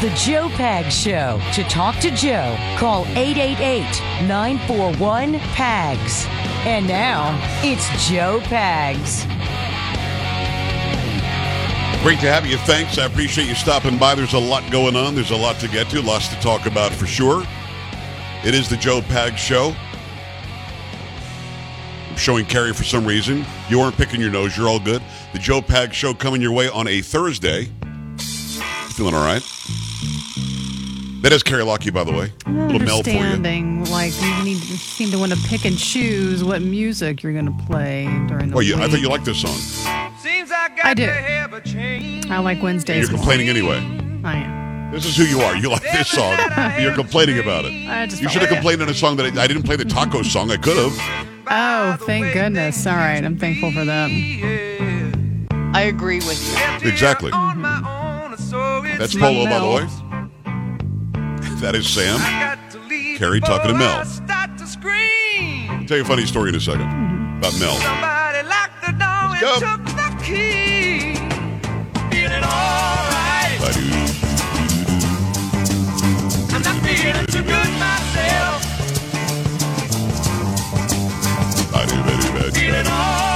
The Joe Pags Show. To talk to Joe, call 888-941-PAGS. And now, it's Joe Pags. Great to have you. Thanks. I appreciate you stopping by. There's a lot going on. There's a lot to get to. Lots to talk about for sure. It is the Joe Pags Show. I'm showing Carrie for some reason. You weren't picking your nose. You're all good. The Joe Pags Show coming your way on a Thursday. Feeling all right. That is Carry Lockie, by the way. A little Mel for you. Like, you seem to want to pick and choose what music you're going to play during the week. I thought you liked this song. I do. I like Wednesdays. You're complaining anyway. I am. This is who you are. You like this song. You're complaining about it. You should have complained on a song that I didn't play the taco song. I could have. Oh, thank goodness. All right. I'm thankful for that. I agree with you. Exactly. Mm-hmm. That's Polo, by the way. That is Sam, Carrie, Tucker, and Mel. I'll tell you a funny story in a second about Mel. Let's go.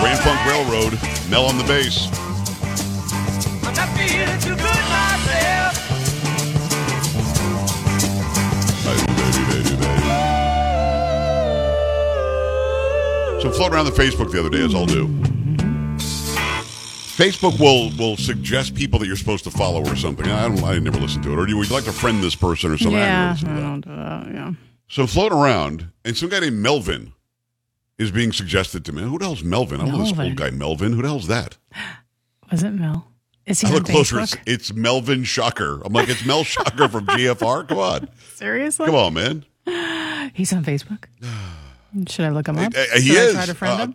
Grand Funk Railroad, Mel on the bass. I'm not feeling too good myself. So floating around the Facebook the other day, as I'll do. Facebook will suggest people that you're supposed to follow or something. I never listen to it. Or you would like to friend this person or something. Yeah, I don't do that. Yeah. So floating around, and some guy named Melvin is being suggested to me. Who the hell's Melvin? I don't know this old guy Melvin. Who the hell's that? Was it Mel? Is he on Facebook? I look closer. It's Melvin Schacher. I'm like, it's Mel Schacher from GFR. Come on. Seriously? Come on, man. He's on Facebook. Should I look him up? Should I try to friend him?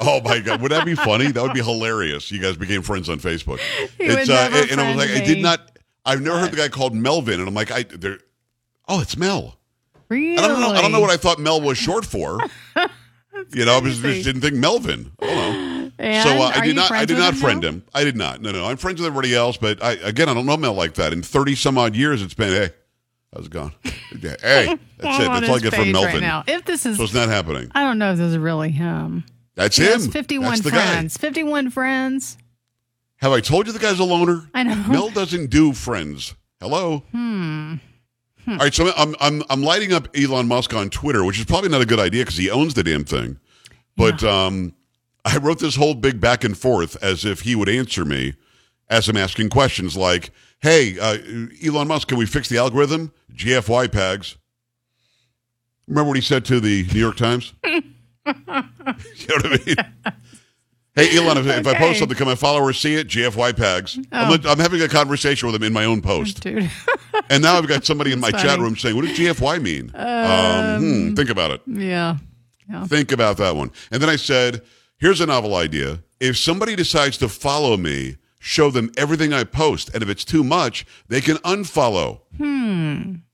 Oh, my God. Would that be funny? That would be hilarious. You guys became friends on Facebook. And I was like, I've never heard the guy called Melvin. And I'm like, it's Mel. Really? I don't know what I thought Mel was short for. I just didn't think Melvin. I don't know. I did not friend him. I did not. No. I'm friends with everybody else. But I don't know Mel like that. In 30 some odd years, it's been, hey. How's it going? Hey, that's it. That's all I get from Melvin. Right now. So it's not happening. I don't know if this is really him. That's him. 51 friends. 51 friends. Have I told you the guy's a loner? I know. Mel doesn't do friends. Hello? All right, so I'm lighting up Elon Musk on Twitter, which is probably not a good idea because he owns the damn thing. But I wrote this whole big back and forth as if he would answer me as I'm asking questions like, hey, Elon Musk, can we fix the algorithm? GFY Pags. Remember what he said to the New York Times? You know what I mean? Hey, Elon, if I post something, can my followers see it? GFY Pags. Oh. I'm having a conversation with him in my own post. Dude. And now I've got somebody in my chat room saying, what does GFY mean? Think about it. Yeah. Think about that one. And then I said, here's a novel idea. If somebody decides to follow me, show them everything I post, and if it's too much, they can unfollow.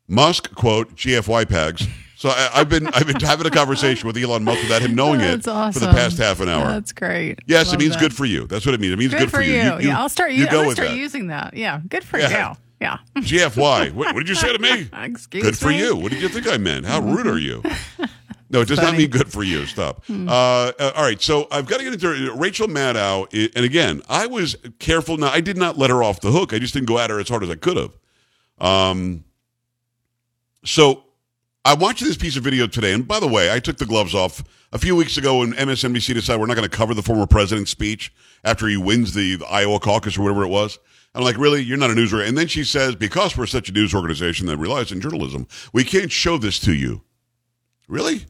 Musk, quote, GFY Pags. So I've been having a conversation with Elon Musk without him knowing for the past half an hour. That's great. Yes, it means good for you. That's what it means. It means good for you. I'll start using that. Yeah, good for you. Yeah. GFY. What did you say to me? Excuse me. Good for you. What did you think I meant? How rude are you? No, it does not mean good for you. Stop. All right, so I've got to get into Rachel Maddow. And again, I was careful. Now, I did not let her off the hook. I just didn't go at her as hard as I could have. So I watched this piece of video today. And by the way, I took the gloves off a few weeks ago when MSNBC decided we're not going to cover the former president's speech after he wins the Iowa caucus or whatever it was. I'm like, really? You're not a news organization? And then she says, because we're such a news organization that relies on journalism, we can't show this to you. Really?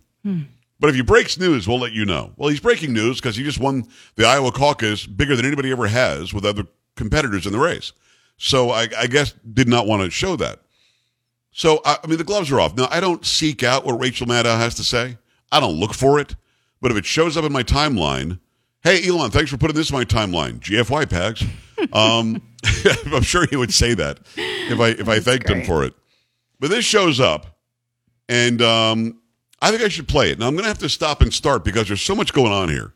But if he breaks news, we'll let you know. Well, he's breaking news because he just won the Iowa caucus bigger than anybody ever has with other competitors in the race. So I guess did not want to show that. So, I mean, the gloves are off. Now, I don't seek out what Rachel Maddow has to say. I don't look for it. But if it shows up in my timeline, hey, Elon, thanks for putting this in my timeline. GFY, Pags. I'm sure he would say that if I thanked him for it. But this shows up, and I think I should play it. Now, I'm going to have to stop and start because there's so much going on here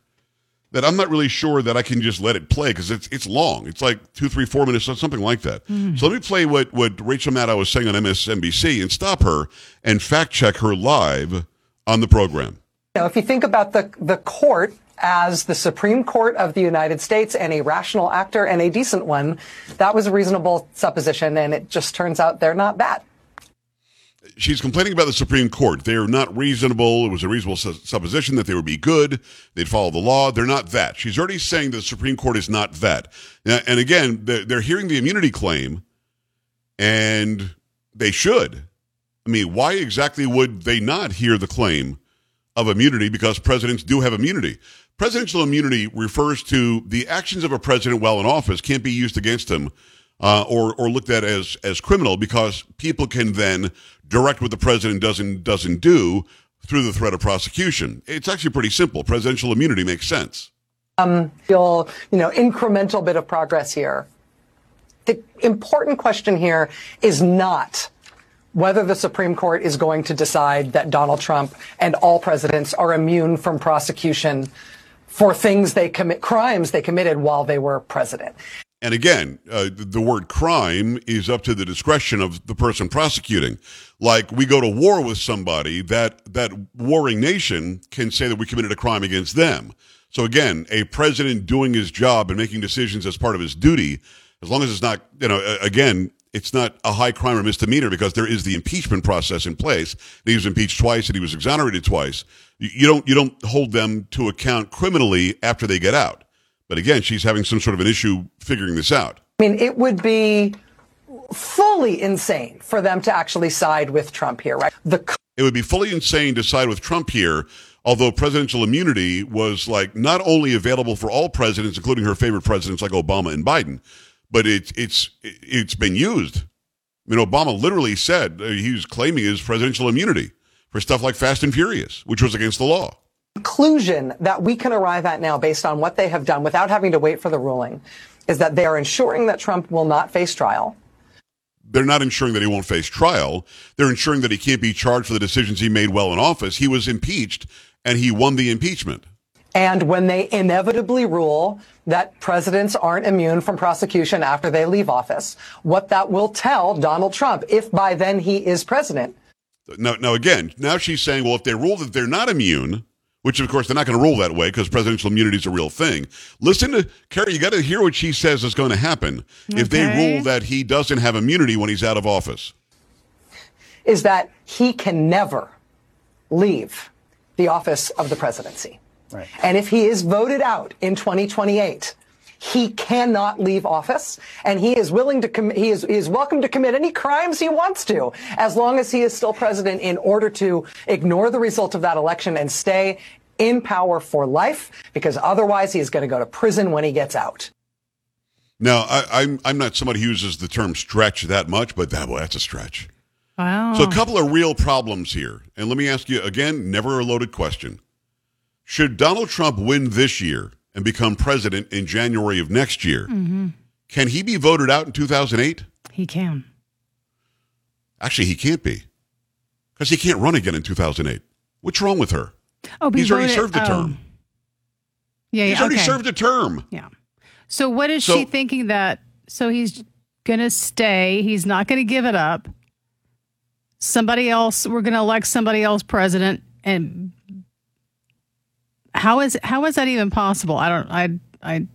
that I'm not really sure that I can just let it play because it's long. It's like 2, 3, 4 minutes, something like that. Mm. So let me play what Rachel Maddow was saying on MSNBC and stop her and fact-check her live on the program. Now, if you think about the court as the Supreme Court of the United States and a rational actor and a decent one, that was a reasonable supposition, and it just turns out they're not that. She's complaining about the Supreme Court. They are not reasonable. It was a reasonable supposition that they would be good. They'd follow the law. They're not that. She's already saying that the Supreme Court is not that. And again, they're hearing the immunity claim, and they should. I mean, why exactly would they not hear the claim of immunity? Because presidents do have immunity. Presidential immunity refers to the actions of a president while in office can't be used against him or looked at as criminal because people can then direct what the president doesn't do through the threat of prosecution. It's actually pretty simple. Presidential immunity makes sense. Incremental bit of progress here. The important question here is not whether the Supreme Court is going to decide that Donald Trump and all presidents are immune from prosecution for crimes they committed while they were president. And again, the word crime is up to the discretion of the person prosecuting. Like, we go to war with somebody, that warring nation can say that we committed a crime against them. So again, a president doing his job and making decisions as part of his duty, as long as it's not, again, it's not a high crime or misdemeanor because there is the impeachment process in place. He was impeached twice and he was exonerated twice. You don't hold them to account criminally after they get out. But again, she's having some sort of an issue figuring this out. I mean, it would be fully insane for them to actually side with Trump here, right? It would be fully insane to side with Trump here, although presidential immunity was like not only available for all presidents, including her favorite presidents like Obama and Biden, but it's been used. I mean, Obama literally said he was claiming his presidential immunity for stuff like Fast and Furious, which was against the law. Conclusion that we can arrive at now based on what they have done without having to wait for the ruling is that they are ensuring that Trump will not face trial. They're not ensuring that he won't face trial. They're ensuring that he can't be charged for the decisions he made while in office. He was impeached and he won the impeachment. And when they inevitably rule that presidents aren't immune from prosecution after they leave office, what that will tell Donald Trump, if by then he is president. Now again, now she's saying, well, if they rule that they're not immune, which, of course, they're not going to rule that way because presidential immunity is a real thing. Listen to Carrie. You got to hear what she says is going to happen if they rule that he doesn't have immunity when he's out of office. Is that he can never leave the office of the presidency. Right. And if he is voted out in 2028, he cannot leave office, and he is willing to he is welcome to commit any crimes he wants to, as long as he is still president, in order to ignore the result of that election and stay in power for life, because otherwise he is going to go to prison when he gets out. Now, I'm not somebody who uses the term stretch that much, but that's a stretch. Wow. So a couple of real problems here, and let me ask you again, never a loaded question. Should Donald Trump win this year and become president in January of next year, can he be voted out in 2008? He can. Actually, he can't be, because he can't run again in 2008. What's wrong with her? Oh, he's already served a term. Yeah, he's already served a term. Yeah. So what is she thinking that? So he's going to stay. He's not going to give it up. Somebody else. We're going to elect somebody else president and. How is that even possible? I don't know.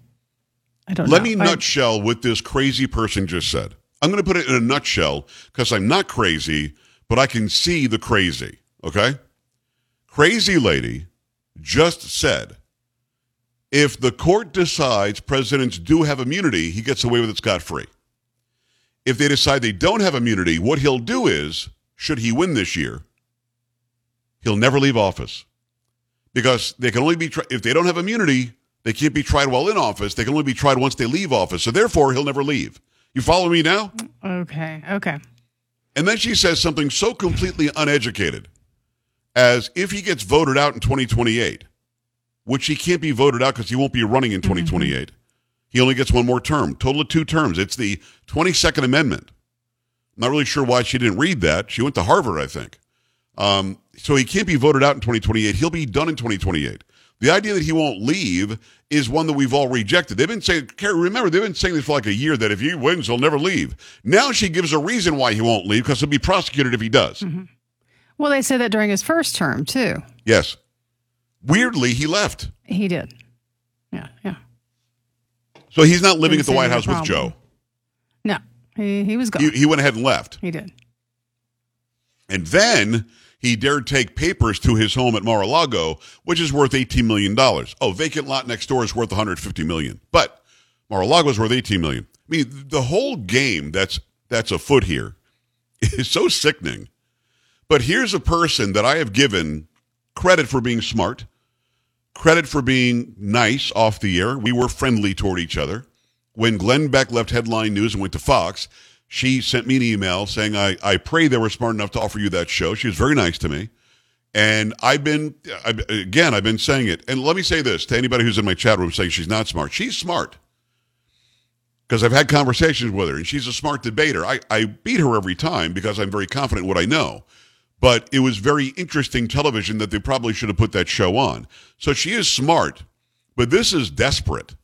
Let me nutshell what this crazy person just said. I'm going to put it in a nutshell because I'm not crazy, but I can see the crazy, okay? Crazy lady just said, if the court decides presidents do have immunity, he gets away with it scot-free. If they decide they don't have immunity, what he'll do is, should he win this year, he'll never leave office. because they can only be if they don't have immunity, they can't be tried while in office. They can only be tried once they leave office. So therefore, he'll never leave. You follow me now? Okay. Okay. And then she says something so completely uneducated as if he gets voted out in 2028, which he can't be voted out because he won't be running in 2028. Mm-hmm. He only gets one more term, total of two terms. It's the 22nd Amendment. I'm not really sure why she didn't read that. She went to Harvard, I think. So he can't be voted out in 2028. He'll be done in 2028. The idea that he won't leave is one that we've all rejected. They've been saying, Carrie, remember, they've been saying this for like a year, that if he wins, he'll never leave. Now she gives a reason why he won't leave, because he'll be prosecuted if he does. Mm-hmm. Well, they said that during his first term, too. Yes. Weirdly, he left. He did. Yeah, yeah. So he's not living at the White House with Joe. No, he was gone. He went ahead and left. He did. And then he dared take papers to his home at Mar-a-Lago, which is worth $18 million. Oh, vacant lot next door is worth $150 million. But Mar-a-Lago is worth $18 million. I mean, the whole game that's afoot here is so sickening. But here's a person that I have given credit for being smart, credit for being nice off the air. We were friendly toward each other. When Glenn Beck left Headline News and went to Fox, she sent me an email saying, I pray they were smart enough to offer you that show. She was very nice to me. And I've been saying it. And let me say this to anybody who's in my chat room saying she's not smart. She's smart because I've had conversations with her, and she's a smart debater. I beat her every time because I'm very confident in what I know. But it was very interesting television that they probably should have put that show on. So she is smart, but this is desperate,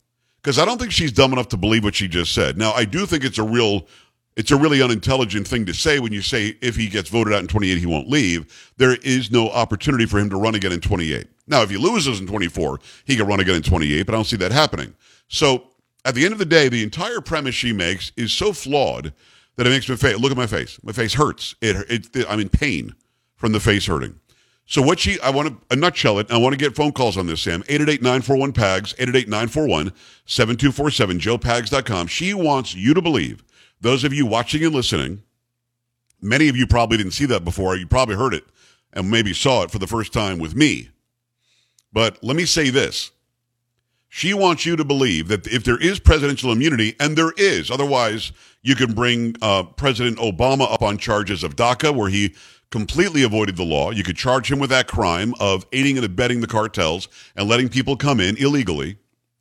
because I don't think she's dumb enough to believe what she just said. Now, I do think it's a really unintelligent thing to say when you say if he gets voted out in 28, he won't leave. There is no opportunity for him to run again in 28. Now, if he loses in 24, he can run again in 28, but I don't see that happening. So at the end of the day, the entire premise she makes is so flawed that it makes me look at my face. My face hurts. I'm in pain from the face hurting. So I want to nutshell it, and I want to get phone calls on this, Sam. 888-941-PAGS, 888-941-7247, joepags.com. She wants you to believe, those of you watching and listening, many of you probably didn't see that before. You probably heard it and maybe saw it for the first time with me. But let me say this. She wants you to believe that if there is presidential immunity, and there is, otherwise you can bring President Obama up on charges of DACA, where he completely avoided the law. You could charge him with that crime of aiding and abetting the cartels and letting people come in illegally.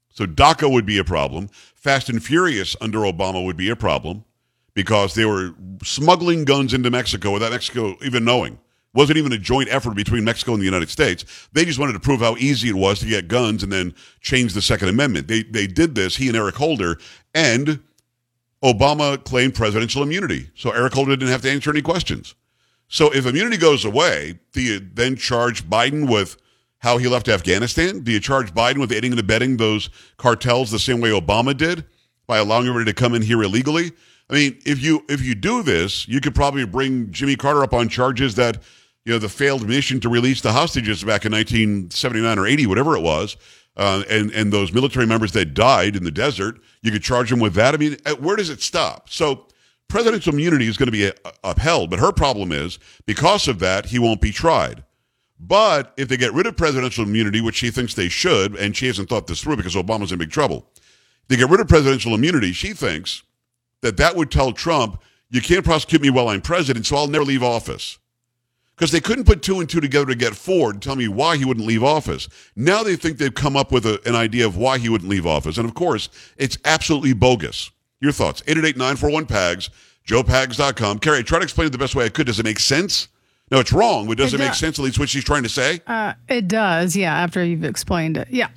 So DACA would be a problem. Fast and Furious under Obama would be a problem because they were smuggling guns into Mexico without Mexico even knowing. It wasn't even a joint effort between Mexico and the United States. They just wanted to prove how easy it was to get guns and then change the Second Amendment. They did this, he and Eric Holder, and Obama claimed presidential immunity. So Eric Holder didn't have to answer any questions. So if immunity goes away, do you then charge Biden with how he left Afghanistan? Do you charge Biden with aiding and abetting those cartels the same way Obama did by allowing everybody to come in here illegally? I mean, if you do this, you could probably bring Jimmy Carter up on charges that, you know, the failed mission to release the hostages back in 1979 or 80, whatever it was, and those military members that died in the desert, you could charge them with that. I mean, where does it stop? So presidential immunity is going to be upheld, but her problem is, because of that, he won't be tried. But if they get rid of presidential immunity, which she thinks they should, and she hasn't thought this through because Obama's in big trouble, if they get rid of presidential immunity, she thinks that would tell Trump, you can't prosecute me while I'm president, so I'll never leave office. Because they couldn't put two and two together to get four and tell me why he wouldn't leave office. Now they think they've come up with an idea of why he wouldn't leave office. And, of course, it's absolutely bogus. Your thoughts, 888-941-PAGS, joepags.com. Carrie, I tried to explain it the best way I could. Does it make sense? No, it's wrong, but does it make sense, at least what she's trying to say? It does, yeah, after you've explained it, yeah.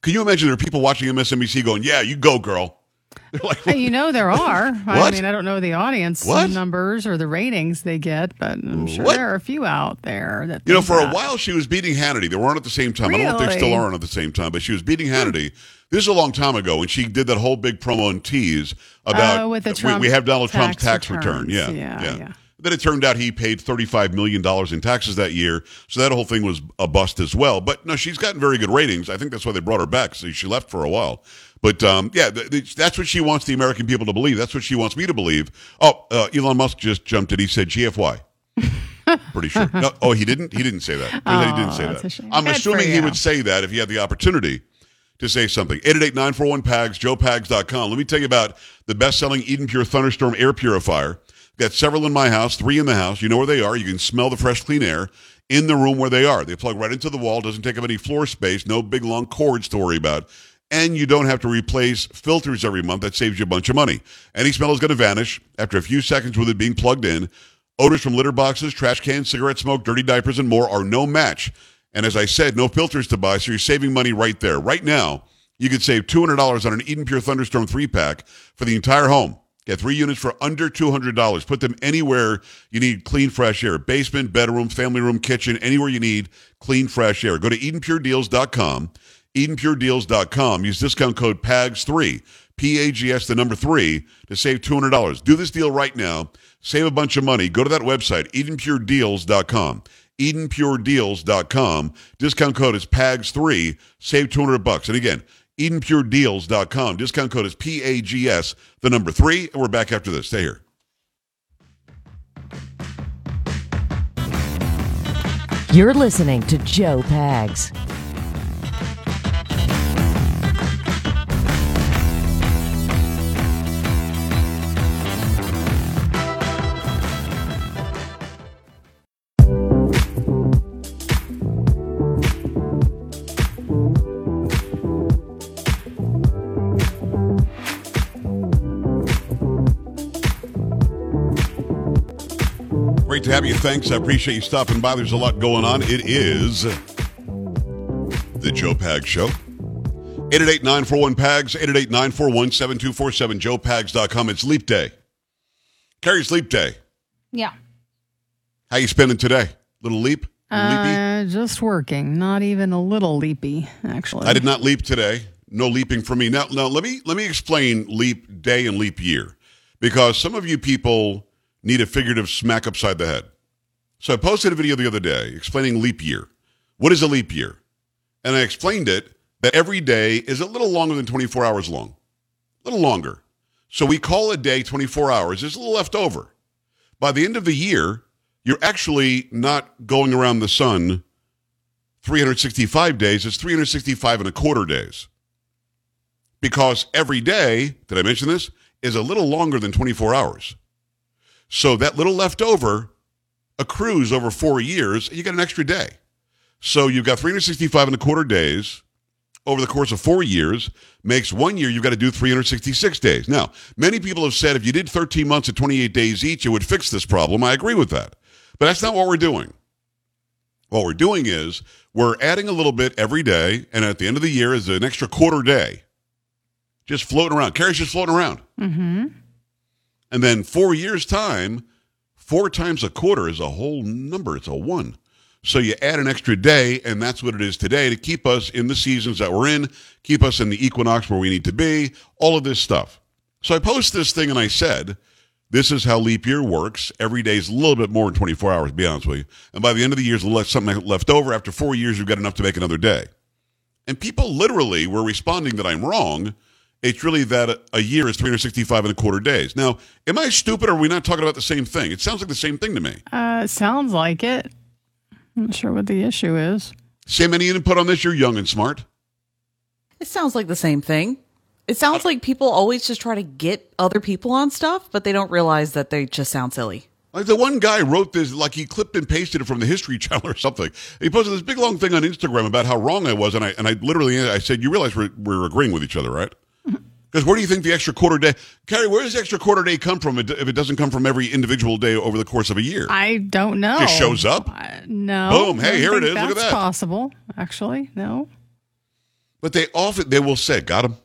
Can you imagine there are people watching MSNBC going, yeah, you go, girl. Like, you know there are. I mean, I don't know the audience numbers or the ratings they get, but I'm sure there are a few out there. That you know, for a while she was beating Hannity. They were on at the same time. Really? I don't know if they still are on at the same time, but she was beating Hannity. This is a long time ago when she did that whole big promo and tease about we have Donald Trump's tax return. Yeah. Then it turned out he paid $35 million in taxes that year, so that whole thing was a bust as well. But, no, she's gotten very good ratings. I think that's why they brought her back, so she left for a while. But, that's what she wants the American people to believe. That's what she wants me to believe. Oh, Elon Musk just jumped in. He said, GFY. Pretty sure. No, oh, he didn't? He didn't say that. Oh, he didn't say that. I'm assuming he would say that if he had the opportunity to say something. 888-941-PAGS, joepags.com. Let me tell you about the best-selling Eden Pure Thunderstorm air purifier. Got several in my house, 3 in the house. You know where they are. You can smell the fresh, clean air in the room where they are. They plug right into the wall. Doesn't take up any floor space. No big, long cords to worry about. And you don't have to replace filters every month. That saves you a bunch of money. Any smell is going to vanish after a few seconds with it being plugged in. Odors from litter boxes, trash cans, cigarette smoke, dirty diapers, and more are no match. And as I said, no filters to buy, so you're saving money right there. Right now, you could save $200 on an Eden Pure Thunderstorm 3-pack for the entire home. Get 3 units for under $200. Put them anywhere you need clean, fresh air. Basement, bedroom, family room, kitchen, anywhere you need clean, fresh air. Go to EdenPureDeals.com. EdenPureDeals.com. Use discount code PAGS3, P-A-G-S, the number 3, to save $200. Do this deal right now. Save a bunch of money. Go to that website, EdenPureDeals.com. EdenPureDeals.com. Discount code is PAGS3. Save $200. And again, EdenPureDeals.com. Discount code is PAGS, the number 3. And we're back after this. Stay here. You're listening to Joe Pags. Great to have you. Thanks. I appreciate you stopping by. There's a lot going on. It is the Joe Pags Show. 888-941-PAGS, 888-941-7247, joepags.com. It's Leap Day. Carrie's Leap Day. Yeah. How you spending today? Little leap? Leapy? Just working. Not even a little leapy, actually. I did not leap today. No leaping for me. Now let me explain Leap Day and Leap Year, because some of you people need a figurative smack upside the head. So I posted a video the other day explaining leap year. What is a leap year? And I explained it that every day is a little longer than 24 hours long. A little longer. So we call a day 24 hours. There's a little left over. By the end of the year, you're actually not going around the sun 365 days. It's 365 1/4 days. Because every day, did I mention this, is a little longer than 24 hours. So that little leftover accrues over 4 years, and you get an extra day. So you've got 365 1/4 days over the course of 4 years, makes 1 year you've got to do 366 days. Now, many people have said if you did 13 months and 28 days each, it would fix this problem. I agree with that. But that's not what we're doing. What we're doing is we're adding a little bit every day, and at the end of the year is an extra 1/4 day just floating around. Carrie's just floating around. Mm-hmm. And then 4 years' time, 4 times 1/4 is a whole number. It's a 1. So you add an extra day, and that's what it is today, to keep us in the seasons that we're in, keep us in the equinox where we need to be, all of this stuff. So I post this thing, and I said, this is how leap year works. Every day is a little bit more than 24 hours, to be honest with you. And by the end of the year, there's something left over. After 4 years, you've got enough to make another day. And people literally were responding that I'm wrong. It's really that a year is 365 1/4 days. Now, am I stupid, or are we not talking about the same thing? It sounds like the same thing to me. Sounds like it. I'm not sure what the issue is. Sam, any input on this? You're young and smart. It sounds like the same thing. It sounds like people always just try to get other people on stuff, but they don't realize that they just sound silly. Like the one guy wrote this, like he clipped and pasted it from the History Channel or something. He posted this big long thing on Instagram about how wrong I was, and I said, you realize we're agreeing with each other, right? Because where do you think the extra 1/4 day, Carrie, where does the extra 1/4 day come from if it doesn't come from every individual day over the course of a year? I don't know. It just shows up? No. Boom. Hey, here it is. Look at that. That's possible, actually. No. But they will say, got him.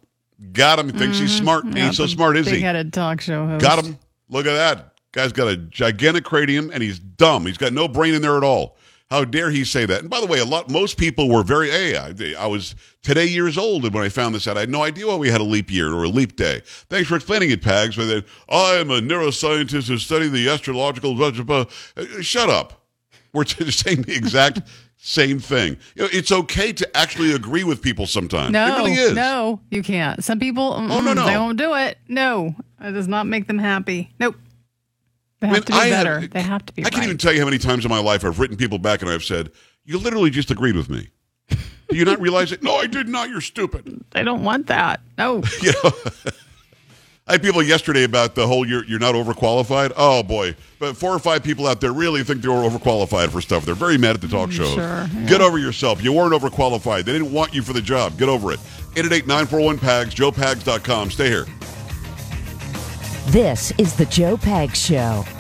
Got him. He thinks he's smart. Yeah, he's so smart, is he? Big-headed talk show host. Got him. Look at that. Guy's got a gigantic cranium, and he's dumb. He's got no brain in there at all. How dare he say that? And by the way, most people were very, I was today years old when I found this out. I had no idea why we had a leap year or a leap day. Thanks for explaining it, Pags. But then, I'm a neuroscientist who studied the astrological, blah, blah, blah. Shut up. We're saying the exact same thing. You know, it's okay to actually agree with people sometimes. No, it really is. No, you can't. Some people, they won't do it. No, it does not make them happy. Nope. They have to be better. They have to be right. I can't even tell you how many times in my life I've written people back and I've said, you literally just agreed with me. Do you not realize it? No, I did not. You're stupid. I don't want that. No. You know, I had people yesterday about the whole you're not overqualified. Oh, boy. But 4 or 5 people out there really think they're overqualified for stuff. They're very mad at the talk shows. Sure, yeah. Get over yourself. You weren't overqualified. They didn't want you for the job. Get over it. 888-941-PAGS, joepags.com. Stay here. This is the Joe Pags Show.